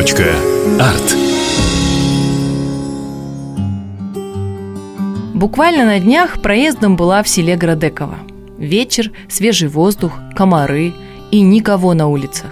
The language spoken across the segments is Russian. Точка ART. Буквально на днях проездом была в селе Градеково. Вечер, свежий воздух, комары и никого на улицах.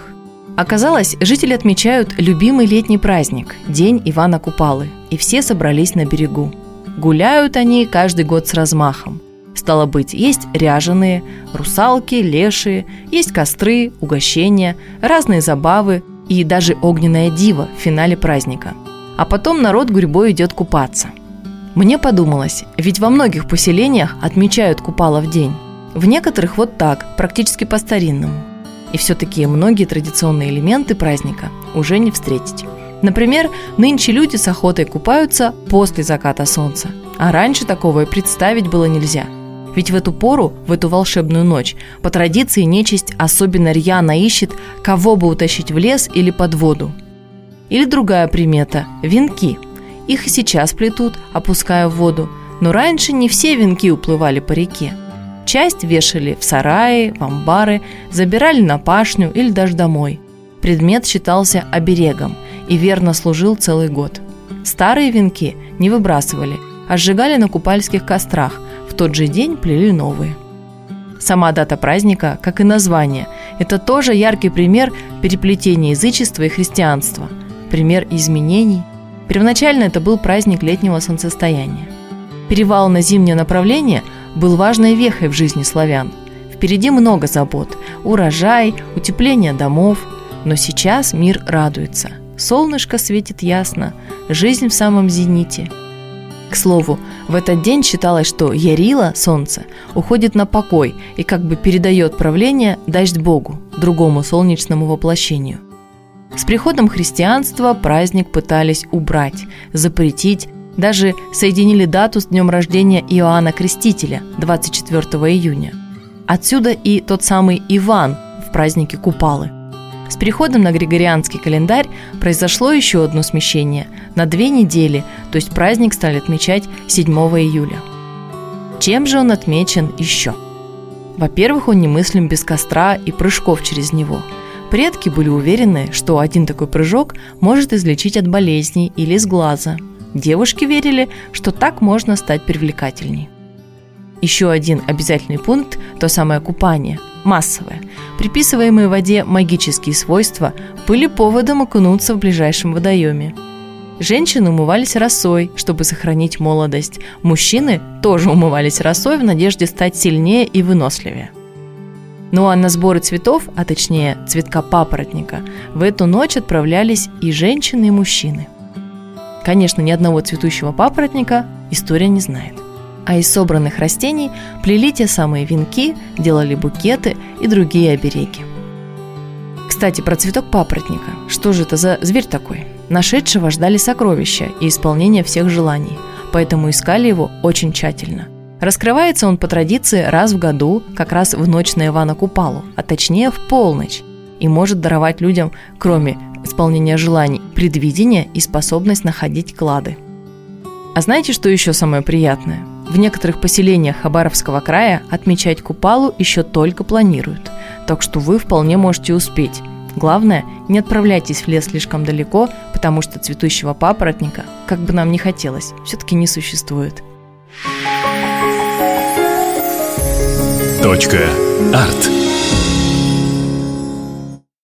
Оказалось, жители отмечают любимый летний праздник – День Ивана Купалы, и все собрались на берегу. Гуляют они каждый год с размахом. Стало быть, есть ряженые, русалки, лешие, есть костры, угощения, разные забавы и даже огненная дива в финале праздника. А потом народ гурьбой идет купаться. Мне подумалось, ведь во многих поселениях отмечают Купалов день. В некоторых вот так, практически по-старинному. И все-таки многие традиционные элементы праздника уже не встретить. Например, нынче люди с охотой купаются после заката солнца. А раньше такого и представить было нельзя. Ведь в эту пору, в эту волшебную ночь, по традиции нечисть особенно рьяно ищет, кого бы утащить в лес или под воду. Или другая примета – венки. Их и сейчас плетут, опуская в воду. Но раньше не все венки уплывали по реке. Часть вешали в сараи, в амбары, забирали на пашню или даже домой. Предмет считался оберегом и верно служил целый год. Старые венки не выбрасывали, а сжигали на купальских кострах. В тот же день плели новые. Сама дата праздника, как и название, это тоже яркий пример переплетения язычества и христианства, пример изменений. Первоначально это был праздник летнего солнцестояния. Перевал на зимнее направление был важной вехой в жизни славян. Впереди много забот – урожай, утепление домов. Но сейчас мир радуется. Солнышко светит ясно, жизнь в самом зените. К слову, в этот день считалось, что Ярила, солнце, уходит на покой и как бы передает правление Дажь Богу, другому солнечному воплощению. С приходом христианства праздник пытались убрать, запретить, даже соединили дату с днем рождения Иоанна Крестителя, 24 июня. Отсюда и тот самый Иван в празднике Купалы. С переходом на Григорианский календарь произошло еще одно смещение – на 2 недели, то есть праздник стали отмечать 7 июля. Чем же он отмечен еще? Во-первых, он немыслим без костра и прыжков через него. Предки были уверены, что один такой прыжок может излечить от болезней или с глаза. Девушки верили, что так можно стать привлекательней. Еще один обязательный пункт – то самое купание, массовое. Приписываемые воде магические свойства были поводом окунуться в ближайшем водоеме. Женщины умывались росой, чтобы сохранить молодость. Мужчины тоже умывались росой в надежде стать сильнее и выносливее. Ну а на сборы цветов, а точнее цветка папоротника, в эту ночь отправлялись и женщины, и мужчины. Конечно, ни одного цветущего папоротника история не знает. А из собранных растений плели те самые венки, делали букеты и другие обереги. Кстати, про цветок папоротника. Что же это за зверь такой? Нашедшего ждали сокровища и исполнения всех желаний, поэтому искали его очень тщательно. Раскрывается он по традиции раз в году, как раз в ночь на Ивана Купалу, а точнее в полночь, и может даровать людям, кроме исполнения желаний, предвидение и способность находить клады. А знаете, что еще самое приятное? В некоторых поселениях Хабаровского края отмечать Купалу еще только планируют, так что вы вполне можете успеть. Главное, не отправляйтесь в лес слишком далеко, потому что цветущего папоротника, как бы нам ни хотелось, все-таки не существует. Точка ART.